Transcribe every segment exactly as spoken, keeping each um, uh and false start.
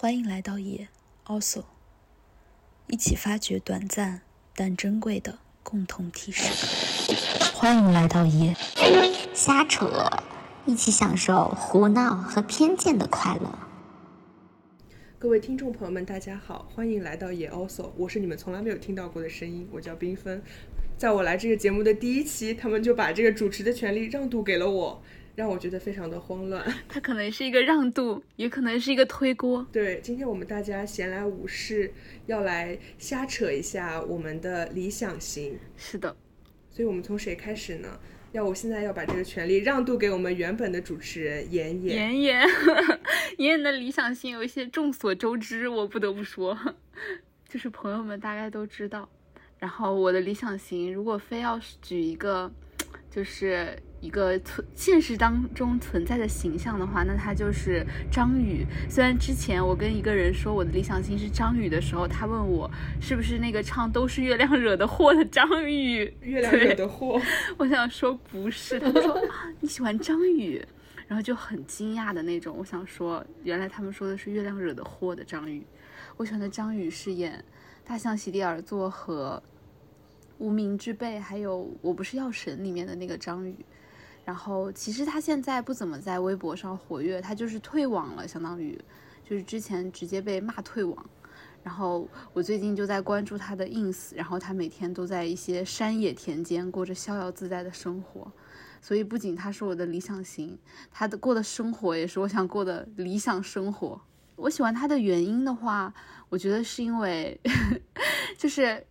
欢迎来到野 also， 一起发掘短暂但珍贵的共同体时刻。欢迎来到野瞎扯，一起享受胡闹和偏见的快乐。各位听众朋友们，大家好，欢迎来到野 also， 我是你们从来没有听到过的声音，我叫缤纷。在我来这个节目的第一期，他们就把这个主持的权利让渡给了我，让我觉得非常的慌乱。它可能是一个让渡，也可能是一个推锅。对，今天我们大家闲来无事，要来瞎扯一下我们的理想型。是的，所以我们从谁开始呢？要我现在要把这个权利让渡给我们原本的主持人妍妍。妍妍，妍妍的理想型有一些众所周知，我不得不说，就是朋友们大概都知道。然后我的理想型，如果非要举一个，就是一个现实当中存在的形象的话，那他就是张宇。虽然之前我跟一个人说我的理想型是张宇的时候，他问我是不是那个唱都是月亮惹的祸的张宇。月亮惹的祸，我想说不是。他们说啊你喜欢张宇，然后就很惊讶的那种。我想说原来他们说的是月亮惹的祸的张宇。我喜欢的张宇是演大象席地而坐和无名之辈还有我不是药神里面的那个张宇。然后其实他现在不怎么在微博上活跃，他就是退网了，相当于就是之前直接被骂退网。然后我最近就在关注他的 ins， 然后他每天都在一些山野田间过着逍遥自在的生活。所以不仅他是我的理想型，他的过的生活也是我想过的理想生活。我喜欢他的原因的话，我觉得是因为就是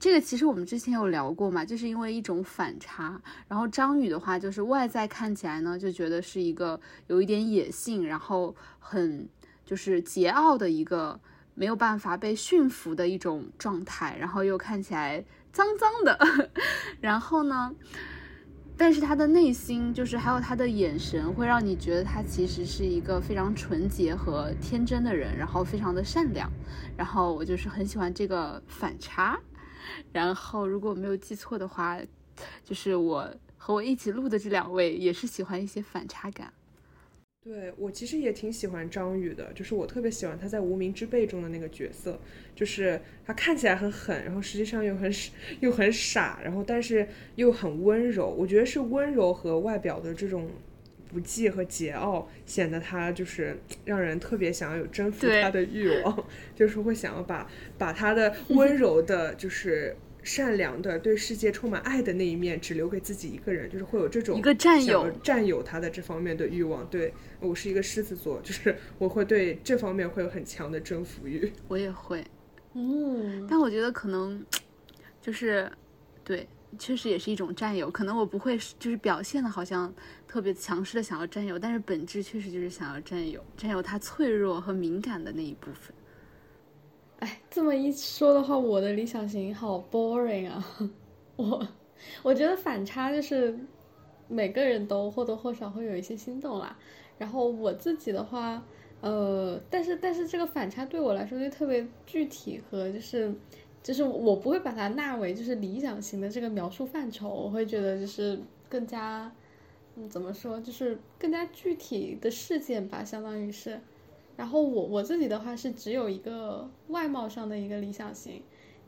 这个其实我们之前有聊过嘛，就是因为一种反差。然后张宇的话，就是外在看起来呢，就觉得是一个有一点野性，然后很就是桀骜的一个没有办法被驯服的一种状态，然后又看起来脏脏的，然后呢，但是他的内心就是还有他的眼神会让你觉得他其实是一个非常纯洁和天真的人，然后非常的善良。然后我就是很喜欢这个反差。然后如果我没有记错的话，就是我和我一起录的这两位也是喜欢一些反差感。对，我其实也挺喜欢张宇的，就是我特别喜欢他在无名之辈中的那个角色，就是他看起来很狠，然后实际上又很又很傻，然后但是又很温柔。我觉得是温柔和外表的这种不羁和桀骜显得他就是让人特别想要有征服他的欲望，就是会想要把把他的温柔的就是善良的对世界充满爱的那一面只留给自己一个人，就是会有这种一个占有占有他的这方面的欲望。对，我是一个狮子座，就是我会对这方面会有很强的征服欲。我也会，嗯，但我觉得可能就是对确实也是一种占有，可能我不会就是表现的好像特别强势的想要占有，但是本质确实就是想要占有，占有他脆弱和敏感的那一部分。哎，这么一说的话，我的理想型好 boring 啊！我我觉得反差就是每个人都或多或少会有一些心动啦。然后我自己的话，呃，但是但是这个反差对我来说就特别具体和就是。就是我不会把它纳为就是理想型的这个描述范畴，我会觉得就是更加，嗯，怎么说，就是更加具体的事件吧，相当于是。然后我我自己的话是只有一个外貌上的一个理想型，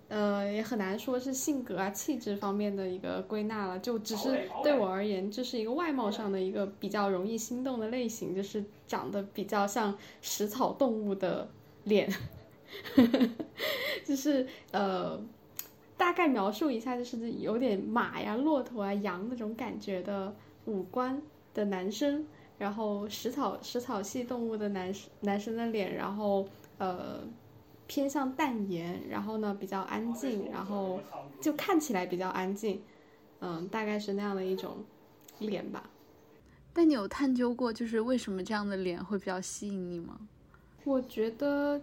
呃，也很难说是性格啊、气质方面的一个归纳了，就只是对我而言，就是一个外貌上的一个比较容易心动的类型，就是长得比较像食草动物的脸。就是呃，大概描述一下，就是有点马呀、骆驼啊、羊那种感觉的五官的男生，然后食草食草系动物的男男生的脸，然后呃偏向淡颜，然后呢比较安静，然后就看起来比较安静，嗯、呃，大概是那样的一种脸吧。但你有探究过，就是为什么这样的脸会比较吸引你吗？我觉得。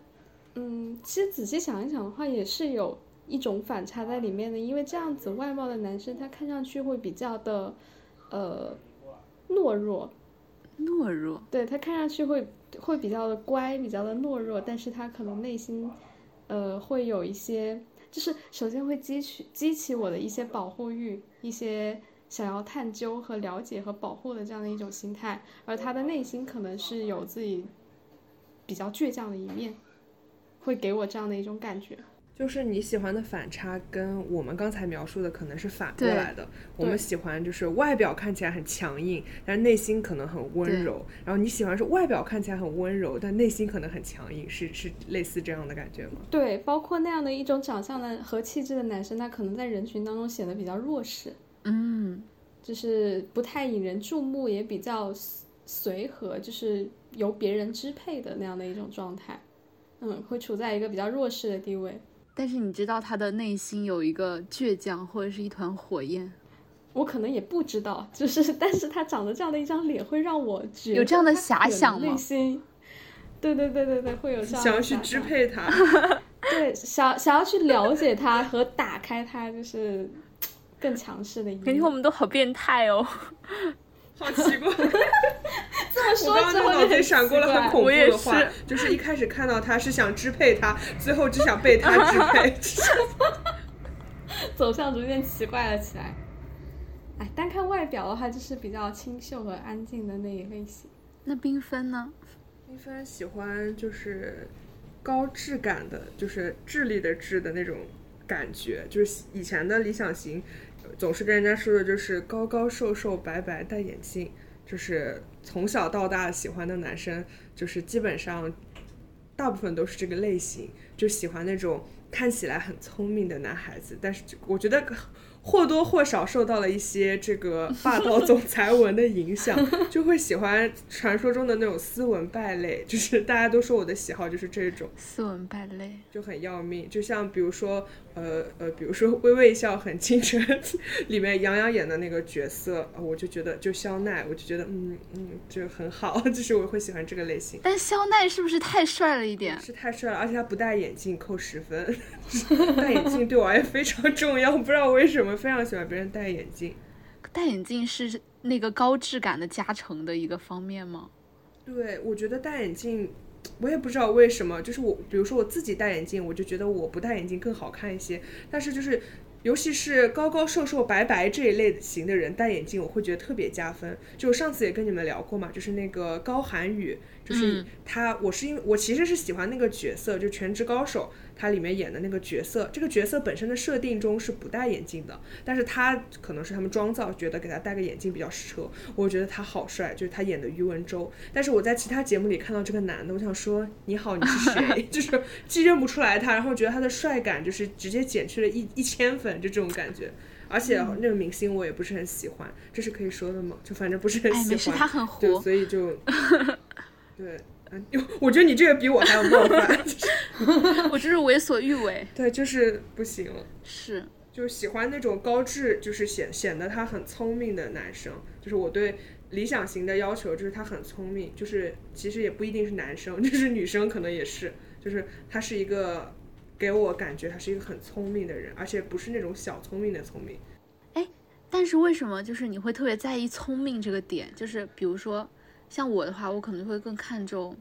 嗯，其实仔细想一想的话，也是有一种反差在里面的，因为这样子外貌的男生，他看上去会比较的，呃，懦弱，懦弱，对，他看上去会会比较的乖，比较的懦弱，但是他可能内心，呃，会有一些，就是首先会激起激起我的一些保护欲，一些想要探究和了解和保护的这样的一种心态，而他的内心可能是有自己。比较倔强的一面，会给我这样的一种感觉。就是你喜欢的反差跟我们刚才描述的可能是反过来的，我们喜欢就是外表看起来很强硬，但内心可能很温柔，然后你喜欢是外表看起来很温柔但内心可能很强硬，是是类似这样的感觉吗？对，包括那样的一种长相的和气质的男生，他可能在人群当中显得比较弱势，嗯，就是不太引人注目，也比较随和，就是由别人支配的那样的一种状态，嗯，会处在一个比较弱势的地位。但是你知道他的内心有一个倔强或者是一团火焰，我可能也不知道，就是但是他长得这样的一张脸会让我觉得有这样的遐想吗？内心，对对对对对，会有这样的想要去支配他，对，想想要去了解他和打开他，就是更强势的一面。感觉我们都好变态哦，好奇怪。这么说之后，我脑子闪过了很恐怖的话，就是一开始看到他是想支配他，最后只想被他支配，走向逐渐奇怪了起来。哎，单看外表的话，就是比较清秀和安静的那一类型。那缤纷呢？缤纷喜欢就是高质感的，就是智力的智的那种感觉，就是以前的理想型总是跟人家说的就是高高瘦瘦白白戴眼镜，就是从小到大喜欢的男生就是基本上大部分都是这个类型，就喜欢那种看起来很聪明的男孩子，但是我觉得或多或少受到了一些这个霸道总裁文的影响，就会喜欢传说中的那种斯文败类，就是大家都说我的喜好就是这种斯文败类，就很要命。就像比如说呃呃，比如说《微微一笑很倾城》里面杨洋演的那个角色，我就觉得就肖奈，我就觉得嗯嗯，就很好，就是我会喜欢这个类型。但肖奈是不是太帅了一点？是太帅了，而且他不戴眼镜扣十分，戴眼镜对我还非常重要，不知道为什么。我非常喜欢别人戴眼镜，戴眼镜是那个高质感的加成的一个方面吗？对，我觉得戴眼镜，我也不知道为什么，就是我，比如说我自己戴眼镜，我就觉得我不戴眼镜更好看一些，但是就是尤其是高高瘦瘦白白这一类型的人戴眼镜，我会觉得特别加分。就上次也跟你们聊过嘛，就是那个高涵予，就是他、嗯、我是因为我其实是喜欢那个角色，就全职高手他里面演的那个角色，这个角色本身的设定中是不戴眼镜的，但是他可能是他们妆造觉得给他戴个眼镜比较适合，我觉得他好帅，就是他演的于文州。但是我在其他节目里看到这个男的，我想说你好你是谁，就是既认不出来他，然后觉得他的帅感就是直接减去了一一千分，就这种感觉。而且那个明星我也不是很喜欢，这是可以说的吗？就反正不是很喜欢。哎，没事，他很火，所以就对，我觉得你这个比我还要冒犯。我就是为所欲为。对，就是不行了。是，就喜欢那种高质，就是显显得他很聪明的男生。就是我对理想型的要求，就是他很聪明，就是其实也不一定是男生，就是女生可能也是，就是他是一个给我感觉他是一个很聪明的人，而且不是那种小聪明的聪明。哎，但是为什么就是你会特别在意聪明这个点？就是比如说。像我的话，我可能会更看重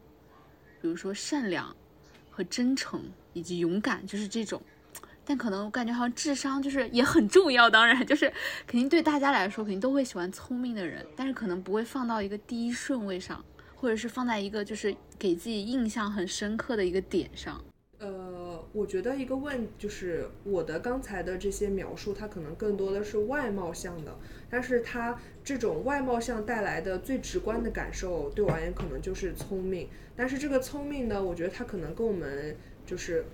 比如说善良和真诚以及勇敢，就是这种。但可能我感觉好像智商就是也很重要，当然就是肯定对大家来说肯定都会喜欢聪明的人，但是可能不会放到一个第一顺位上，或者是放在一个就是给自己印象很深刻的一个点上。呃，我觉得一个问就是我的刚才的这些描述，它可能更多的是外貌向的，但是它这种外貌向带来的最直观的感受，对我而言可能就是聪明。但是这个聪明呢，我觉得它可能跟我们就是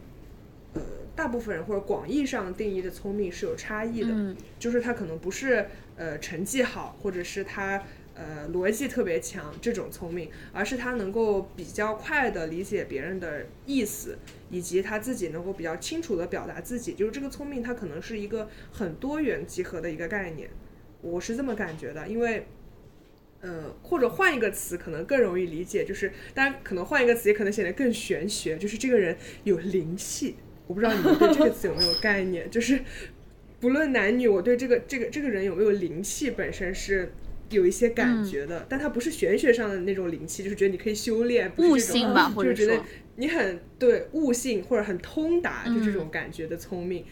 呃大部分人或者广义上定义的聪明是有差异的，嗯、就是它可能不是呃成绩好，或者是它。呃，逻辑特别强这种聪明，而是他能够比较快的理解别人的意思，以及他自己能够比较清楚的表达自己，就是这个聪明它可能是一个很多元集合的一个概念，我是这么感觉的。因为呃，或者换一个词可能更容易理解，就是当然可能换一个词也可能显得更玄学，就是这个人有灵气，我不知道你们对这个词有没有概念，就是不论男女，我对这个这个这个人有没有灵气本身是有一些感觉的，嗯、但它不是玄学上的那种灵气，就是觉得你可以修炼，不是悟性吧，或者说就是觉得你很对悟性或者很通达，嗯、就这种感觉的聪明。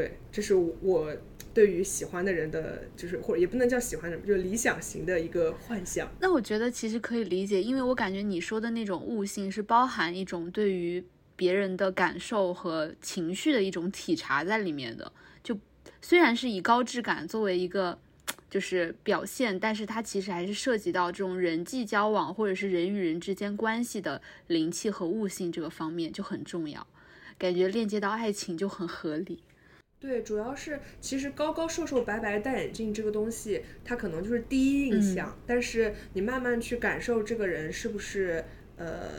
对，这是我对于喜欢的人的，就是或者也不能叫喜欢的人，就是理想型的一个幻想。那我觉得其实可以理解，因为我感觉你说的那种悟性是包含一种对于别人的感受和情绪的一种体察在里面的，就虽然是以高质感作为一个就是表现，但是它其实还是涉及到这种人际交往或者是人与人之间关系的灵气和悟性，这个方面就很重要，感觉链接到爱情就很合理。对，主要是其实高高瘦瘦白白戴眼镜这个东西它可能就是第一印象、嗯、但是你慢慢去感受这个人是不是呃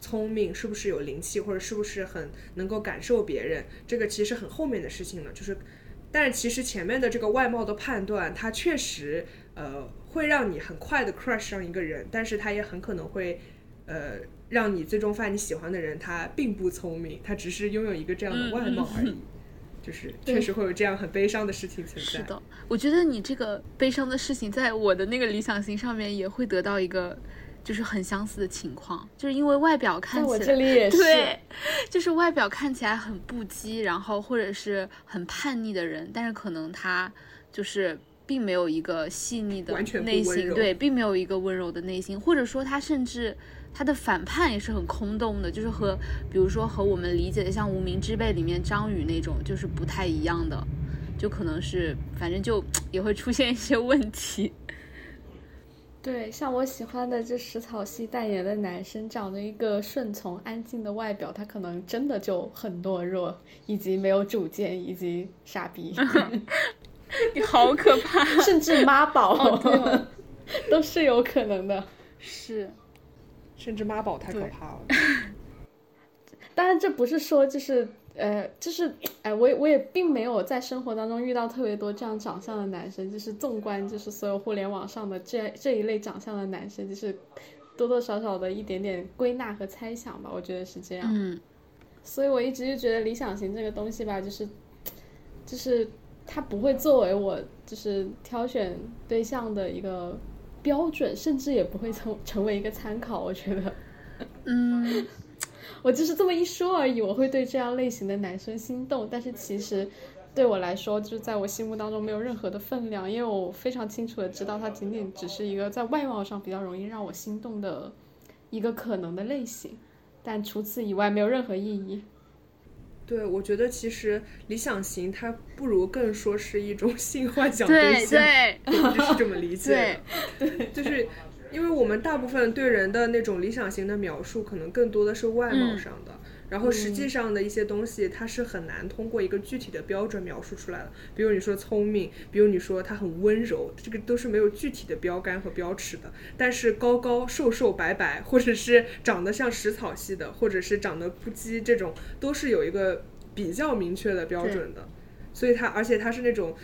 聪明，是不是有灵气，或者是不是很能够感受别人，这个其实很后面的事情了。就是但是其实前面的这个外貌的判断它确实呃会让你很快的 crush 上一个人，但是它也很可能会呃让你最终发现你喜欢的人他并不聪明，他只是拥有一个这样的外貌而已、嗯嗯，就是确实会有这样很悲伤的事情存在。是的，我觉得你这个悲伤的事情在我的那个理想型上面也会得到一个就是很相似的情况，就是因为外表看起来，在我这里也是，对，就是外表看起来很不羁然后或者是很叛逆的人，但是可能他就是并没有一个细腻的内心，对，并没有一个温柔的内心，或者说他甚至他的反叛也是很空洞的，就是和比如说和我们理解的像无名之辈里面张宇那种就是不太一样的，就可能是反正就也会出现一些问题。对，像我喜欢的这食草系代言的男生，长着一个顺从安静的外表，他可能真的就很懦弱，以及没有主见，以及傻逼你好可怕甚至妈宝、哦、都是有可能的。是，甚至妈宝太可怕了。当然这不是说就是呃，就是哎，我也我也并没有在生活当中遇到特别多这样长相的男生，就是纵观就是所有互联网上的这这一类长相的男生，就是多多少少的一点点归纳和猜想吧，我觉得是这样。嗯，所以我一直就觉得理想型这个东西吧，就是就是它不会作为我就是挑选对象的一个标准，甚至也不会成成为一个参考，我觉得，嗯，我就是这么一说而已。我会对这样类型的男生心动，但是其实对我来说，就是在我心目当中没有任何的分量，因为我非常清楚的知道，他仅仅只是一个在外貌上比较容易让我心动的一个可能的类型，但除此以外没有任何意义。对，我觉得其实理想型它不如更说是一种性幻想对象，对，就是这么理解的。对，就是因为我们大部分对人的那种理想型的描述，可能更多的是外貌上的、嗯，然后实际上的一些东西，它是很难通过一个具体的标准描述出来的。比如你说聪明，比如你说他很温柔，这个都是没有具体的标杆和标尺的。但是高高瘦瘦白白，或者是长得像食草系的，或者是长得不羁，这种都是有一个比较明确的标准的。所以它，而且它是那种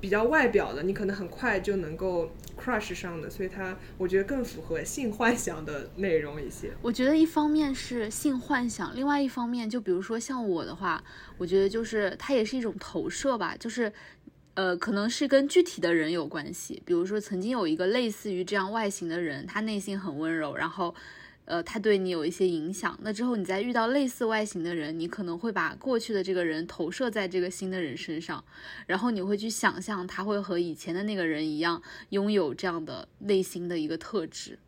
比较外表的，你可能很快就能够 crush 上的，所以它我觉得更符合性幻想的内容一些。我觉得一方面是性幻想，另外一方面就比如说像我的话，我觉得就是它也是一种投射吧，就是呃，可能是跟具体的人有关系。比如说曾经有一个类似于这样外形的人，他内心很温柔，然后呃，他对你有一些影响，那之后你再遇到类似外形的人，你可能会把过去的这个人投射在这个新的人身上，然后你会去想象他会和以前的那个人一样拥有这样的内心的一个特质，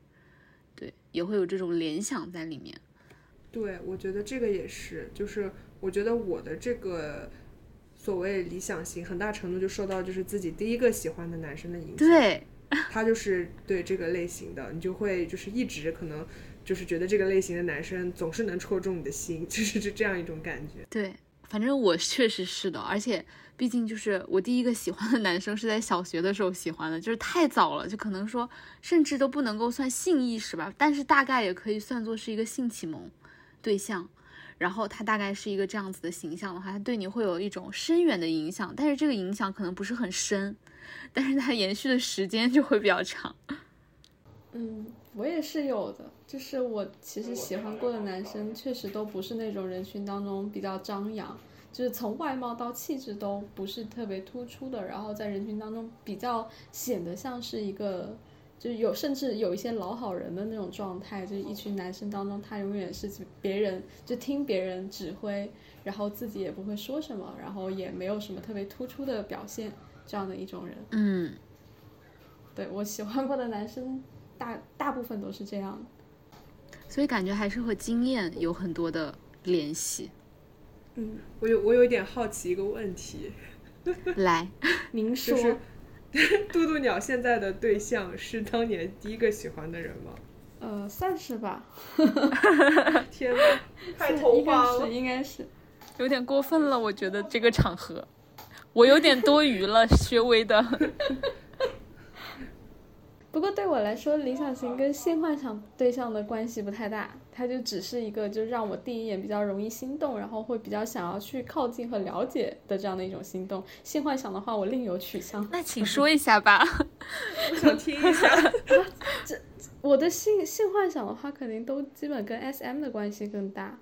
对，也会有这种联想在里面。对，我觉得这个也是，就是我觉得我的这个所谓理想型很大程度就受到就是自己第一个喜欢的男生的影响。对，他就是对这个类型的，你就会就是一直可能就是觉得这个类型的男生总是能戳中你的心，就是这样一种感觉。对，反正我确实是的，而且毕竟就是我第一个喜欢的男生是在小学的时候喜欢的，就是太早了，就可能说甚至都不能够算性意识吧，但是大概也可以算作是一个性启蒙对象。然后他大概是一个这样子的形象的话，他对你会有一种深远的影响，但是这个影响可能不是很深，但是它延续的时间就会比较长。嗯，我也是有的，就是我其实喜欢过的男生确实都不是那种人群当中比较张扬，就是从外貌到气质都不是特别突出的，然后在人群当中比较显得像是一个就有甚至有一些老好人的那种状态，就是一群男生当中他永远是别人就听别人指挥，然后自己也不会说什么，然后也没有什么特别突出的表现，这样的一种人。嗯，对，我喜欢过的男生大大部分都是这样的，所以感觉还是和经验有很多的联系。嗯，我有我有点好奇一个问题，来，您说，就是渡渡鸟现在的对象是当年第一个喜欢的人吗？呃，算是吧。天哪，太头发了，应该是有点过分了，我觉得这个场合我有点多余了，薛微的。不过对我来说，理想型跟性幻想对象的关系不太大，它就只是一个就让我第一眼比较容易心动，然后会比较想要去靠近和了解的这样的一种心动。性幻想的话我另有取向。那请说一下吧。我想听一下。这我的性性幻想的话肯定都基本跟 S M 的关系更大。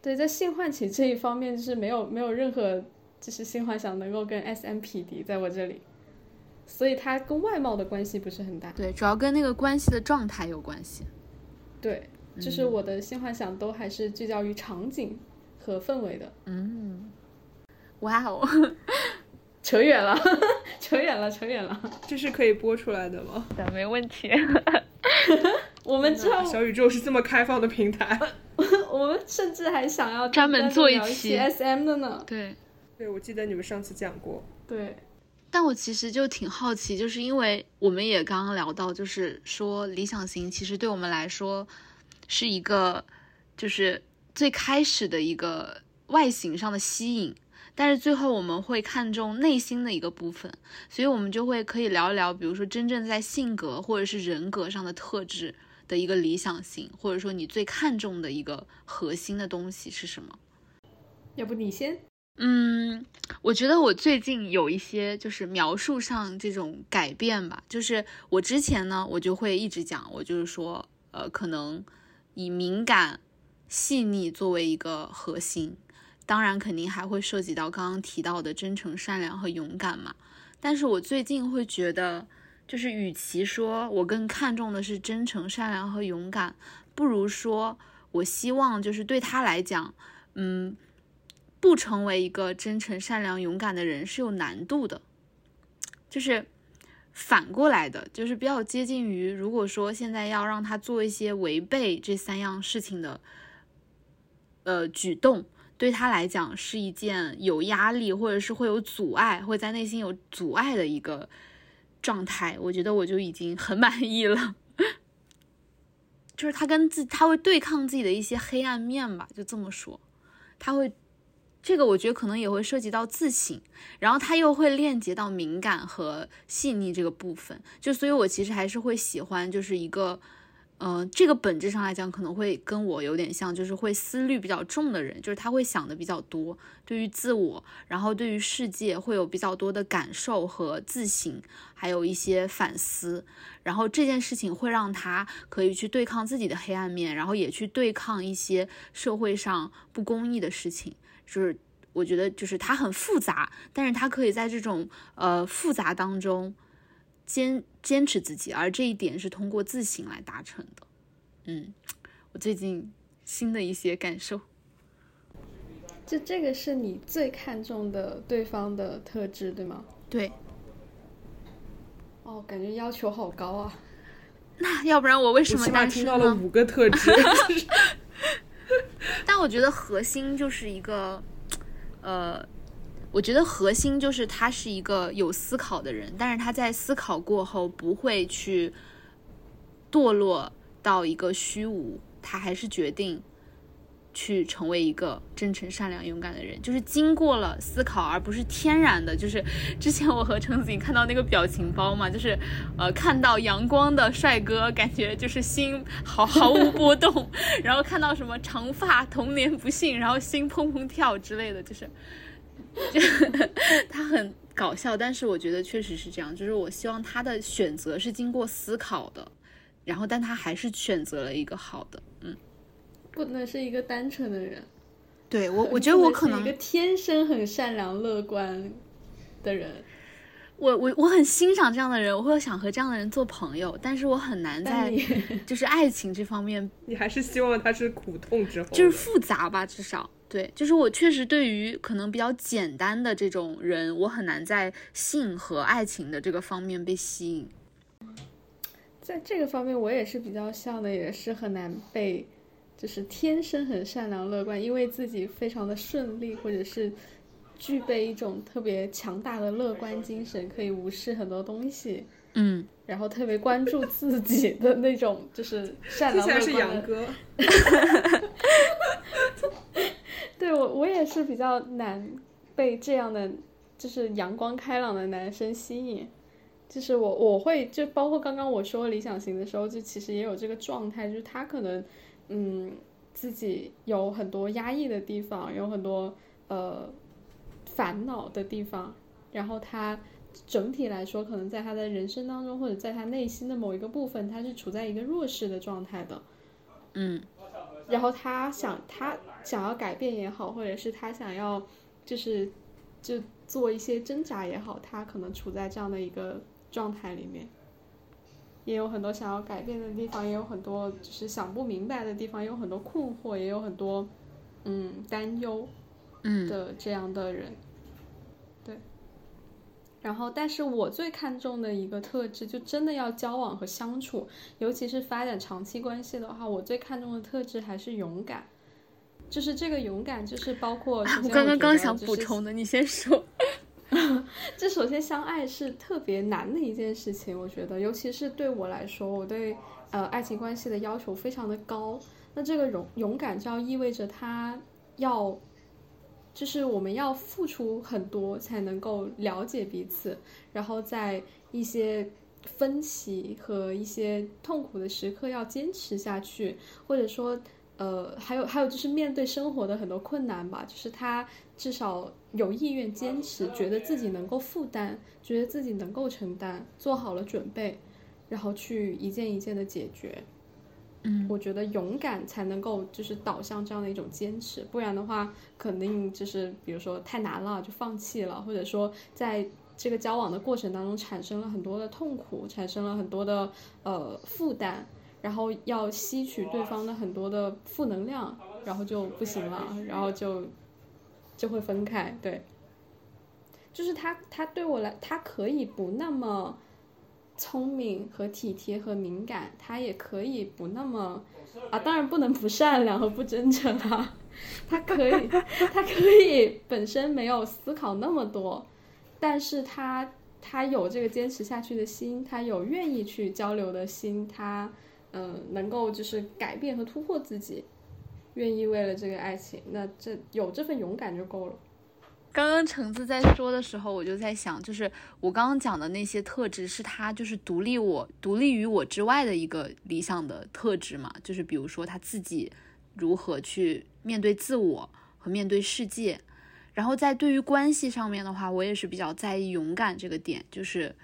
对，在性唤起这一方面就是没有没有任何就是性幻想能够跟 S M 匹敌在我这里，所以它跟外貌的关系不是很大。对，主要跟那个关系的状态有关系。对，就是我的性幻想都还是聚焦于场景和氛围的。嗯，哇哦，扯远了，扯远了，扯远了。这是可以播出来的吗？但没问题。我们之后小宇宙是这么开放的平台，我们甚至还想要专门做一期 S M 的呢。对，对，我记得你们上次讲过。对。但我其实就挺好奇，就是因为我们也刚刚聊到，就是说理想型其实对我们来说是一个就是最开始的一个外形上的吸引，但是最后我们会看重内心的一个部分，所以我们就会可以聊一聊，比如说真正在性格或者是人格上的特质的一个理想型，或者说你最看重的一个核心的东西是什么。要不你先。嗯，我觉得我最近有一些就是描述上这种改变吧，就是我之前呢，我就会一直讲，我就是说，呃，可能以敏感、细腻作为一个核心，当然肯定还会涉及到刚刚提到的真诚、善良和勇敢嘛。但是我最近会觉得，就是与其说我更看重的是真诚、善良和勇敢，不如说我希望就是对他来讲，嗯。不成为一个真诚、善良、勇敢的人是有难度的，就是反过来的，就是比较接近于如果说现在要让他做一些违背这三样事情的呃举动，对他来讲是一件有压力或者是会有阻碍，会在内心有阻碍的一个状态，我觉得我就已经很满意了。就是他跟自他会对抗自己的一些黑暗面吧，就这么说，他会这个我觉得可能也会涉及到自省，然后它又会链接到敏感和细腻这个部分，就所以我其实还是会喜欢就是一个嗯、呃，这个本质上来讲可能会跟我有点像，就是会思虑比较重的人，就是他会想的比较多，对于自我然后对于世界会有比较多的感受和自省，还有一些反思，然后这件事情会让他可以去对抗自己的黑暗面，然后也去对抗一些社会上不公义的事情，就是我觉得就是它很复杂，但是它可以在这种呃复杂当中坚坚持自己，而这一点是通过自省来达成的。嗯，我最近新的一些感受。就这个是你最看重的对方的特质，对吗？对。哦，感觉要求好高啊。那要不然我为什么单身呢？我起码听到了五个特质。但我觉得核心就是一个呃，我觉得核心就是他是一个有思考的人，但是他在思考过后不会去堕落到一个虚无，他还是决定去成为一个真诚、善良、勇敢的人，就是经过了思考，而不是天然的。就是之前我和橙子你看到那个表情包嘛，就是呃看到阳光的帅哥，感觉就是心毫毫无波动，然后看到什么长发、童年不幸，然后心砰砰跳之类的，就是就他很搞笑，但是我觉得确实是这样，就是我希望他的选择是经过思考的，然后但他还是选择了一个好的，嗯。不能是一个单纯的人。对，我我觉得我可能一个天生很善良乐观的人，我我我很欣赏这样的人，我会想和这样的人做朋友，但是我很难在就是爱情这方面。你还是希望他是苦痛之后，就是复杂吧，至少对，就是我确实对于可能比较简单的这种人，我很难在性和爱情的这个方面被吸引。在这个方面我也是比较像的，也是很难被就是天生很善良乐观，因为自己非常的顺利或者是具备一种特别强大的乐观精神，可以无视很多东西，嗯，然后特别关注自己的那种就是善良乐观的。这才是杨哥。对，我我也是比较难被这样的就是阳光开朗的男生吸引，就是我我会就包括刚刚我说理想型的时候，就其实也有这个状态，就是他可能嗯自己有很多压抑的地方，有很多呃烦恼的地方，然后他整体来说可能在他的人生当中或者在他内心的某一个部分，他是处在一个弱势的状态的，嗯，然后他想他想要改变也好，或者是他想要就是就做一些挣扎也好，他可能处在这样的一个状态里面，也有很多想要改变的地方，也有很多就是想不明白的地方，也有很多困惑，也有很多嗯担忧的这样的人、嗯、对。然后但是我最看重的一个特质，就真的要交往和相处，尤其是发展长期关系的话，我最看重的特质还是勇敢，就是这个勇敢就是包括、啊、我刚刚刚想补充的你先说。这首先相爱是特别难的一件事情，我觉得尤其是对我来说，我对呃爱情关系的要求非常的高，那这个勇勇敢就要意味着他要就是我们要付出很多才能够了解彼此，然后在一些分歧和一些痛苦的时刻要坚持下去，或者说呃，还有还有就是面对生活的很多困难吧，就是他至少有意愿坚持，觉得自己能够负担，觉得自己能够承担，做好了准备，然后去一件一件的解决。嗯，我觉得勇敢才能够就是导向这样的一种坚持，不然的话肯定就是比如说太难了就放弃了，或者说在这个交往的过程当中产生了很多的痛苦，产生了很多的呃负担，然后要吸取对方的很多的负能量，然后就不行了，然后就就会分开。对，就是他他对我来，他可以不那么聪明和体贴和敏感，他也可以不那么啊，当然不能不善良和不真诚啊，他可以他可以本身没有思考那么多，但是他他有这个坚持下去的心，他有愿意去交流的心，他嗯、呃，能够就是改变和突破自己，愿意为了这个爱情，那这有这份勇敢就够了。刚刚橙子在说的时候，我就在想，就是我刚刚讲的那些特质是他就是独立我独立于我之外的一个理想的特质嘛，就是比如说他自己如何去面对自我和面对世界。然后在对于关系上面的话，我也是比较在意勇敢这个点，就是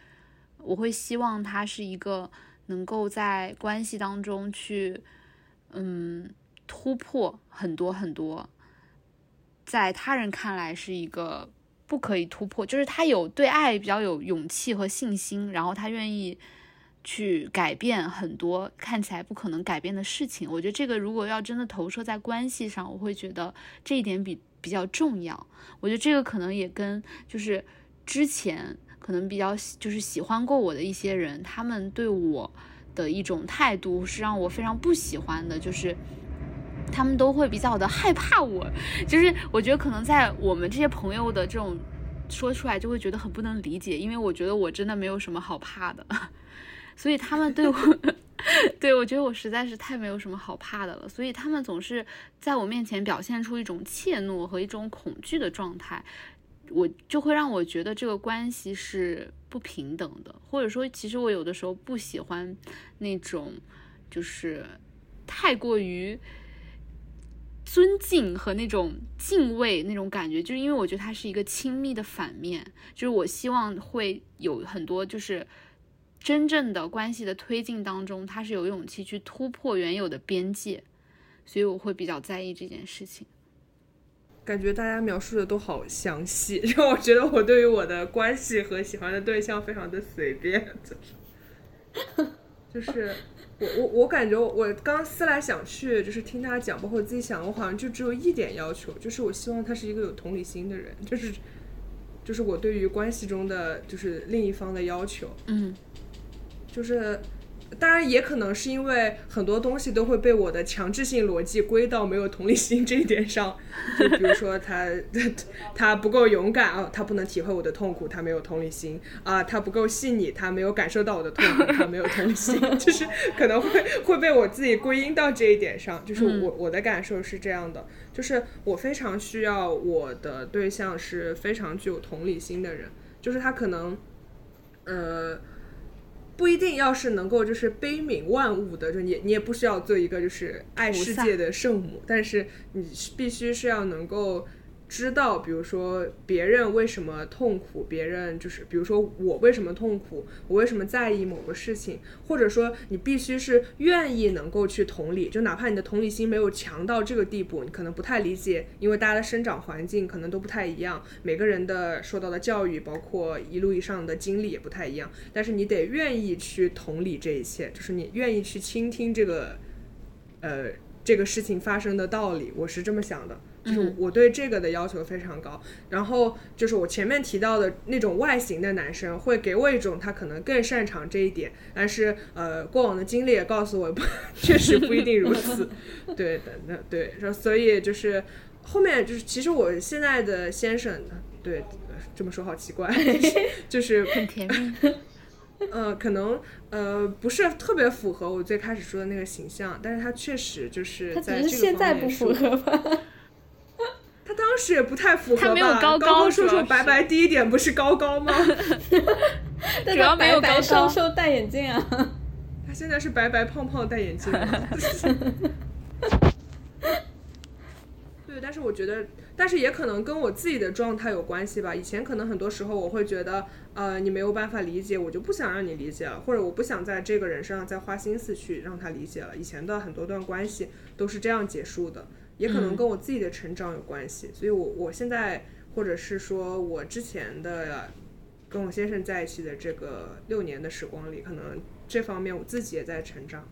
我会希望他是一个能够在关系当中去嗯突破很多很多在他人看来是一个不可以突破，就是他有对爱比较有勇气和信心，然后他愿意去改变很多看起来不可能改变的事情。我觉得这个如果要真的投射在关系上，我会觉得这一点比比较重要。我觉得这个可能也跟就是之前可能比较就是喜欢过我的一些人，他们对我的一种态度是让我非常不喜欢的，就是他们都会比较的害怕我，就是我觉得可能在我们这些朋友的这种说出来就会觉得很不能理解，因为我觉得我真的没有什么好怕的，所以他们对我对我觉得我实在是太没有什么好怕的了，所以他们总是在我面前表现出一种怯懦和一种恐惧的状态，我就会让我觉得这个关系是不平等的。或者说其实我有的时候不喜欢那种就是太过于尊敬和那种敬畏那种感觉，就是因为我觉得它是一个亲密的反面，就是我希望会有很多就是真正的关系的推进当中，它是有勇气去突破原有的边界，所以我会比较在意这件事情。感觉大家描述的都好详细，让我觉得我对于我的关系和喜欢的对象非常的随便，就是就是我我我感觉我刚思来想去，就是听他讲，包括我自己想，我好像就只有一点要求，就是我希望他是一个有同理心的人，就是就是我对于关系中的就是另一方的要求，嗯，就是当然也可能是因为很多东西都会被我的强制性逻辑归到没有同理心这一点上，就比如说他他不够勇敢啊，他不能体会我的痛苦，他没有同理心啊，他不够细腻，他没有感受到我的痛苦，他没有同理心，就是可能会会被我自己归因到这一点上，就是我我的感受是这样的，就是我非常需要我的对象是非常具有同理心的人，就是他可能呃不一定要是能够就是悲悯万物的，就你你也不需要做一个就是爱世界的圣母，但是你必须是要能够知道，比如说别人为什么痛苦，别人就是比如说我为什么痛苦，我为什么在意某个事情，或者说你必须是愿意能够去同理，就哪怕你的同理心没有强到这个地步，你可能不太理解，因为大家的生长环境可能都不太一样，每个人的受到的教育包括一路以上的经历也不太一样，但是你得愿意去同理这一切，就是你愿意去倾听这个呃这个事情发生的道理，我是这么想的，就是我对这个的要求非常高。然后就是我前面提到的那种外形的男生会给我一种他可能更擅长这一点，但是呃过往的经历也告诉我确实不一定如此对的，对，所以就是后面就是其实我现在的先生，对，这么说好奇怪就是很甜蜜呃可能呃不是特别符合我最开始说的那个形象，但是他确实就是在这个方面，他只是现在不符合吧他当时也不太符合吧，他没有高高，高高瘦瘦白白，第一点不是高高吗但他白白瘦瘦戴眼镜啊，他现在是白白胖胖戴眼镜对，但是我觉得但是也可能跟我自己的状态有关系吧，以前可能很多时候我会觉得呃，你没有办法理解，我就不想让你理解了，或者我不想在这个人身上再花心思去让他理解了，以前的很多段关系都是这样结束的，也可能跟我自己的成长有关系，嗯，所以我我现在或者是说我之前的跟我先生在一起的这个六年的时光里，可能这方面我自己也在成长，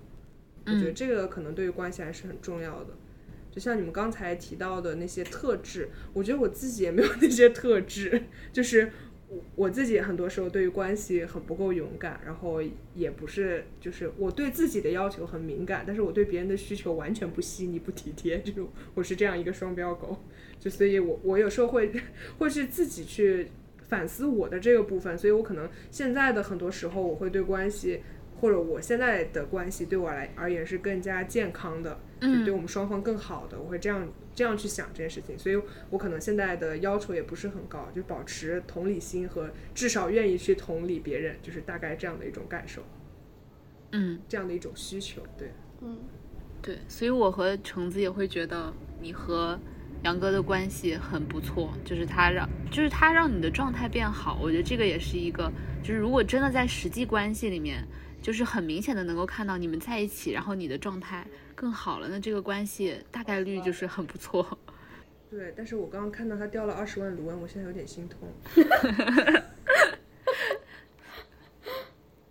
嗯，我觉得这个可能对于关系还是很重要的，就像你们刚才提到的那些特质，我觉得我自己也没有那些特质，就是我自己很多时候对于关系很不够勇敢，然后也不是就是我对自己的要求很敏感，但是我对别人的需求完全不细腻不体贴，就是我是这样一个双标狗，就所以我我有时候会会去自己去反思我的这个部分，所以我可能现在的很多时候我会对关系，或者我现在的关系对我来而言是更加健康的，就对我们双方更好的，我会这样这样去想这件事情，所以我可能现在的要求也不是很高，就保持同理心和至少愿意去同理别人，就是大概这样的一种感受，嗯，这样的一种需求，对，嗯，对，所以我和橙子也会觉得你和杨哥的关系很不错，就是他让就是他让你的状态变好，我觉得这个也是一个，就是如果真的在实际关系里面，就是很明显的能够看到你们在一起，然后你的状态更好了，那这个关系大概率就是很不错。对，但是我刚刚看到他掉了二十万卢文，我现在有点心痛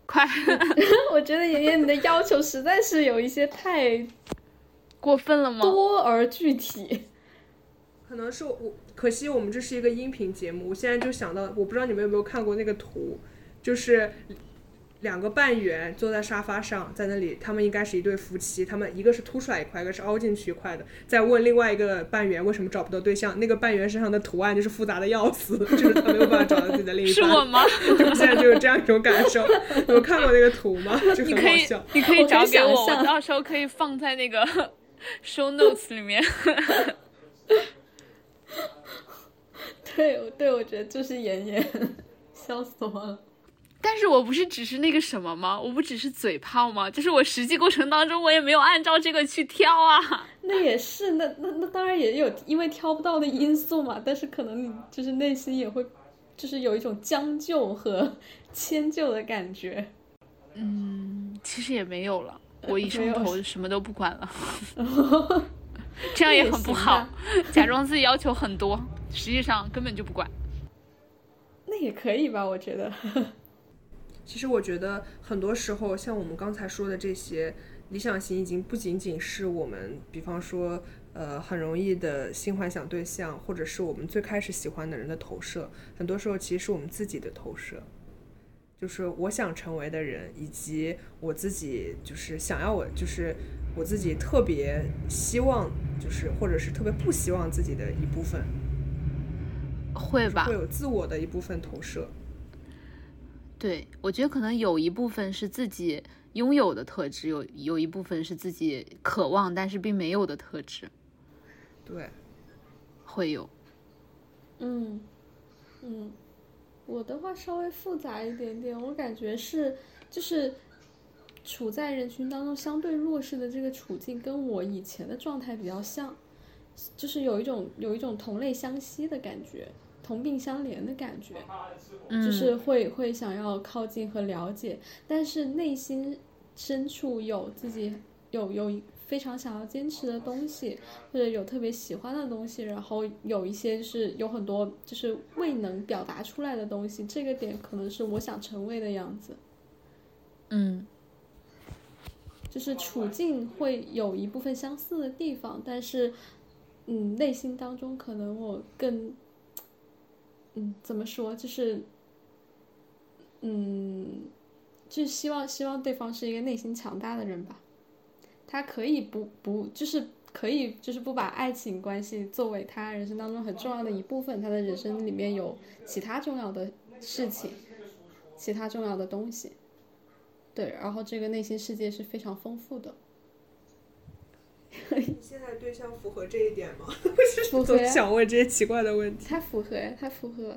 快我觉得妍妍你的要求实在是有一些太过分了吗？多而具体，可能是我可惜我们这是一个音频节目，我现在就想到，我不知道你们有没有看过那个图，就是两个半圆坐在沙发上，在那里他们应该是一对夫妻，他们一个是凸出来一块，一个是凹进去一块的，在问另外一个半圆为什么找不到对象，那个半圆身上的图案就是复杂的要死，就是他没有办法找到自己的另一半是我吗现在就有这样一种感受有看过那个图吗？就很好笑，你可以找给我，我到时候可以放在那个 show notes 里面对对，我觉得就是妍妍，笑死我了。但是我不是只是那个什么吗？我不只是嘴炮吗？就是我实际过程当中我也没有按照这个去挑啊。那也是，那那那当然也有因为挑不到的因素嘛，但是可能你就是内心也会就是有一种将就和迁就的感觉。嗯，其实也没有了，我一生头什么都不管了这样也很不好，假装自己要求很多，实际上根本就不管。那也可以吧，我觉得。其实我觉得很多时候像我们刚才说的这些理想型，已经不仅仅是我们比方说呃，很容易的新幻想对象，或者是我们最开始喜欢的人的投射，很多时候其实是我们自己的投射，就是我想成为的人，以及我自己就是想要我就是我自己特别希望，就是或者是特别不希望自己的一部分，会吧，会有自我的一部分投射。对，我觉得可能有一部分是自己拥有的特质，有有一部分是自己渴望但是并没有的特质。对，会有。嗯嗯，我的话稍微复杂一点点，我感觉是就是处在人群当中相对弱势的这个处境，跟我以前的状态比较像，就是有一种有一种同类相吸的感觉，同病相怜的感觉，就是会会想要靠近和了解，但是内心深处有自己有有。非常想要坚持的东西，或者有特别喜欢的东西，然后有一些是有很多就是未能表达出来的东西，这个点可能是我想成为的样子。嗯，就是处境会有一部分相似的地方，但是嗯，内心当中可能我更嗯怎么说就是嗯就希望希望对方是一个内心强大的人吧，他可以不不就是可以就是不把爱情关系作为他人生当中很重要的一部分，他的人生里面有其他重要的事情，其他重要的东西。对，然后这个内心世界是非常丰富的。你现在对象符合这一点吗？我总想问这些奇怪的问题。他符合，他符合。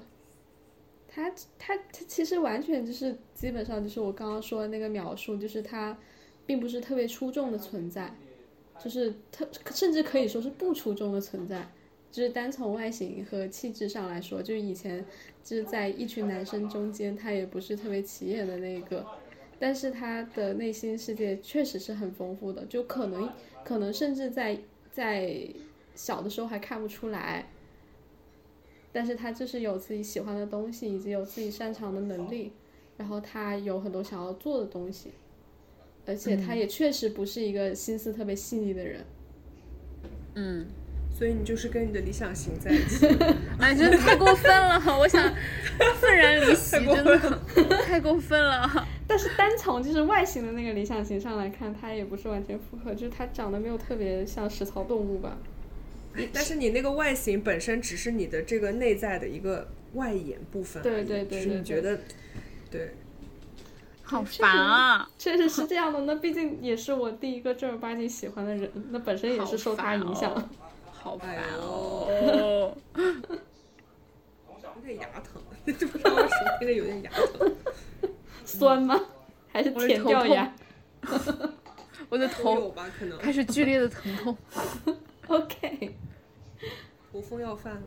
他他他其实完全就是基本上就是我刚刚说的那个描述，就是他。并不是特别出众的存在，就是特甚至可以说是不出众的存在，就是单从外形和气质上来说，就是以前就是在一群男生中间他也不是特别起眼的那个，但是他的内心世界确实是很丰富的，就可能可能甚至在在小的时候还看不出来，但是他就是有自己喜欢的东西，以及有自己擅长的能力，然后他有很多想要做的东西，而且他也确实不是一个心思特别细腻的人。嗯，所以你就是跟你的理想型在一起。哎，真的太过分了！我想自然离席，真的太过分了。但是单从就是外形的那个理想型上来看，他也不是完全符合，就是他长得没有特别像食草动物吧。但是你那个外形本身只是你的这个内在的一个外延部分。对对 对, 对, 对, 对，你觉得对。好烦啊，确实是这样的。那毕竟也是我第一个正儿八经喜欢的人，那本身也是受他影响。好烦哦，有点牙疼，这不知道为什么有点牙疼。酸吗？还是舔掉牙？我的头开始剧烈的疼痛。OK， 头风要犯了。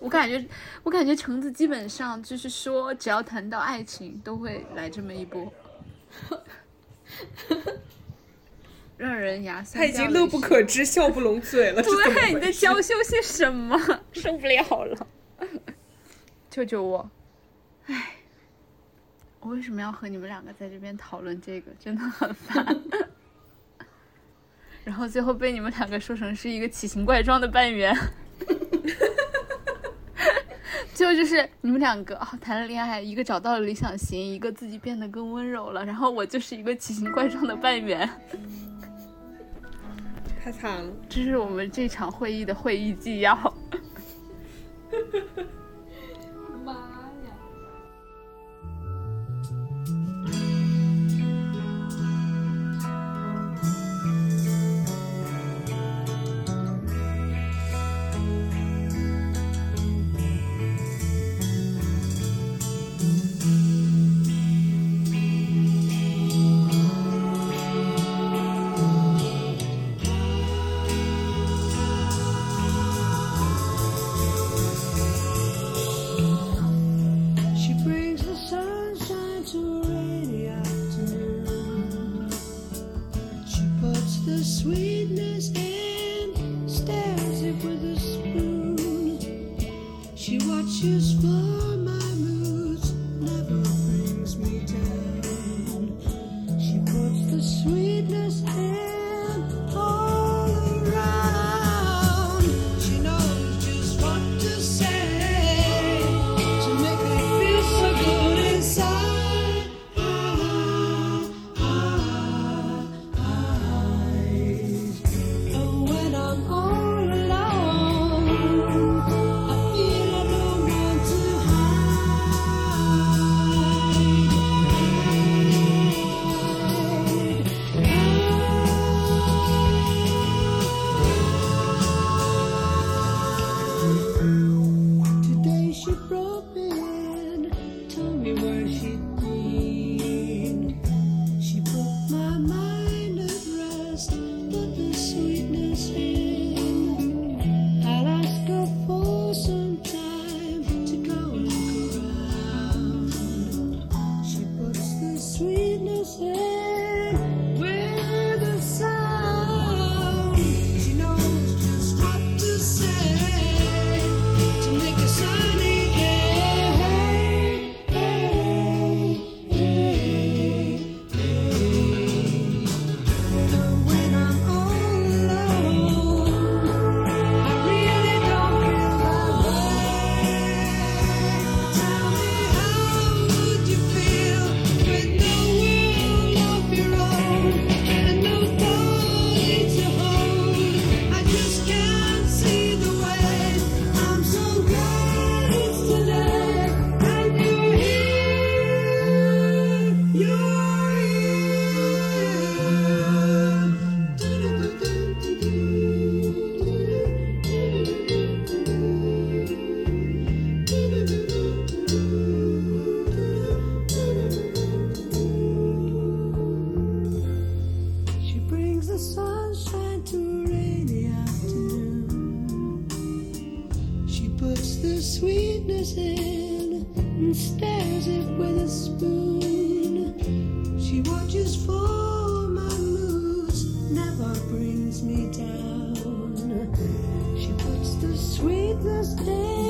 我感觉，我感觉橙子基本上就是说，只要谈到爱情，都会来这么一波，让人牙酸。他已经乐不可支，笑不拢嘴了。对，你在娇羞些什么？受不了了！救救我！哎，我为什么要和你们两个在这边讨论这个？真的很烦。然后最后被你们两个说成是一个奇形怪状的半圆。最后就是你们两个、哦、谈了恋爱，一个找到了理想型，一个自己变得更温柔了，然后我就是一个奇形怪状的半圆，太惨了。这是我们这场会议的会议纪要。妈 takes the sweetness in and stirs it with a spoon. She watches for my moods, never brings me down. She puts the sweetness in.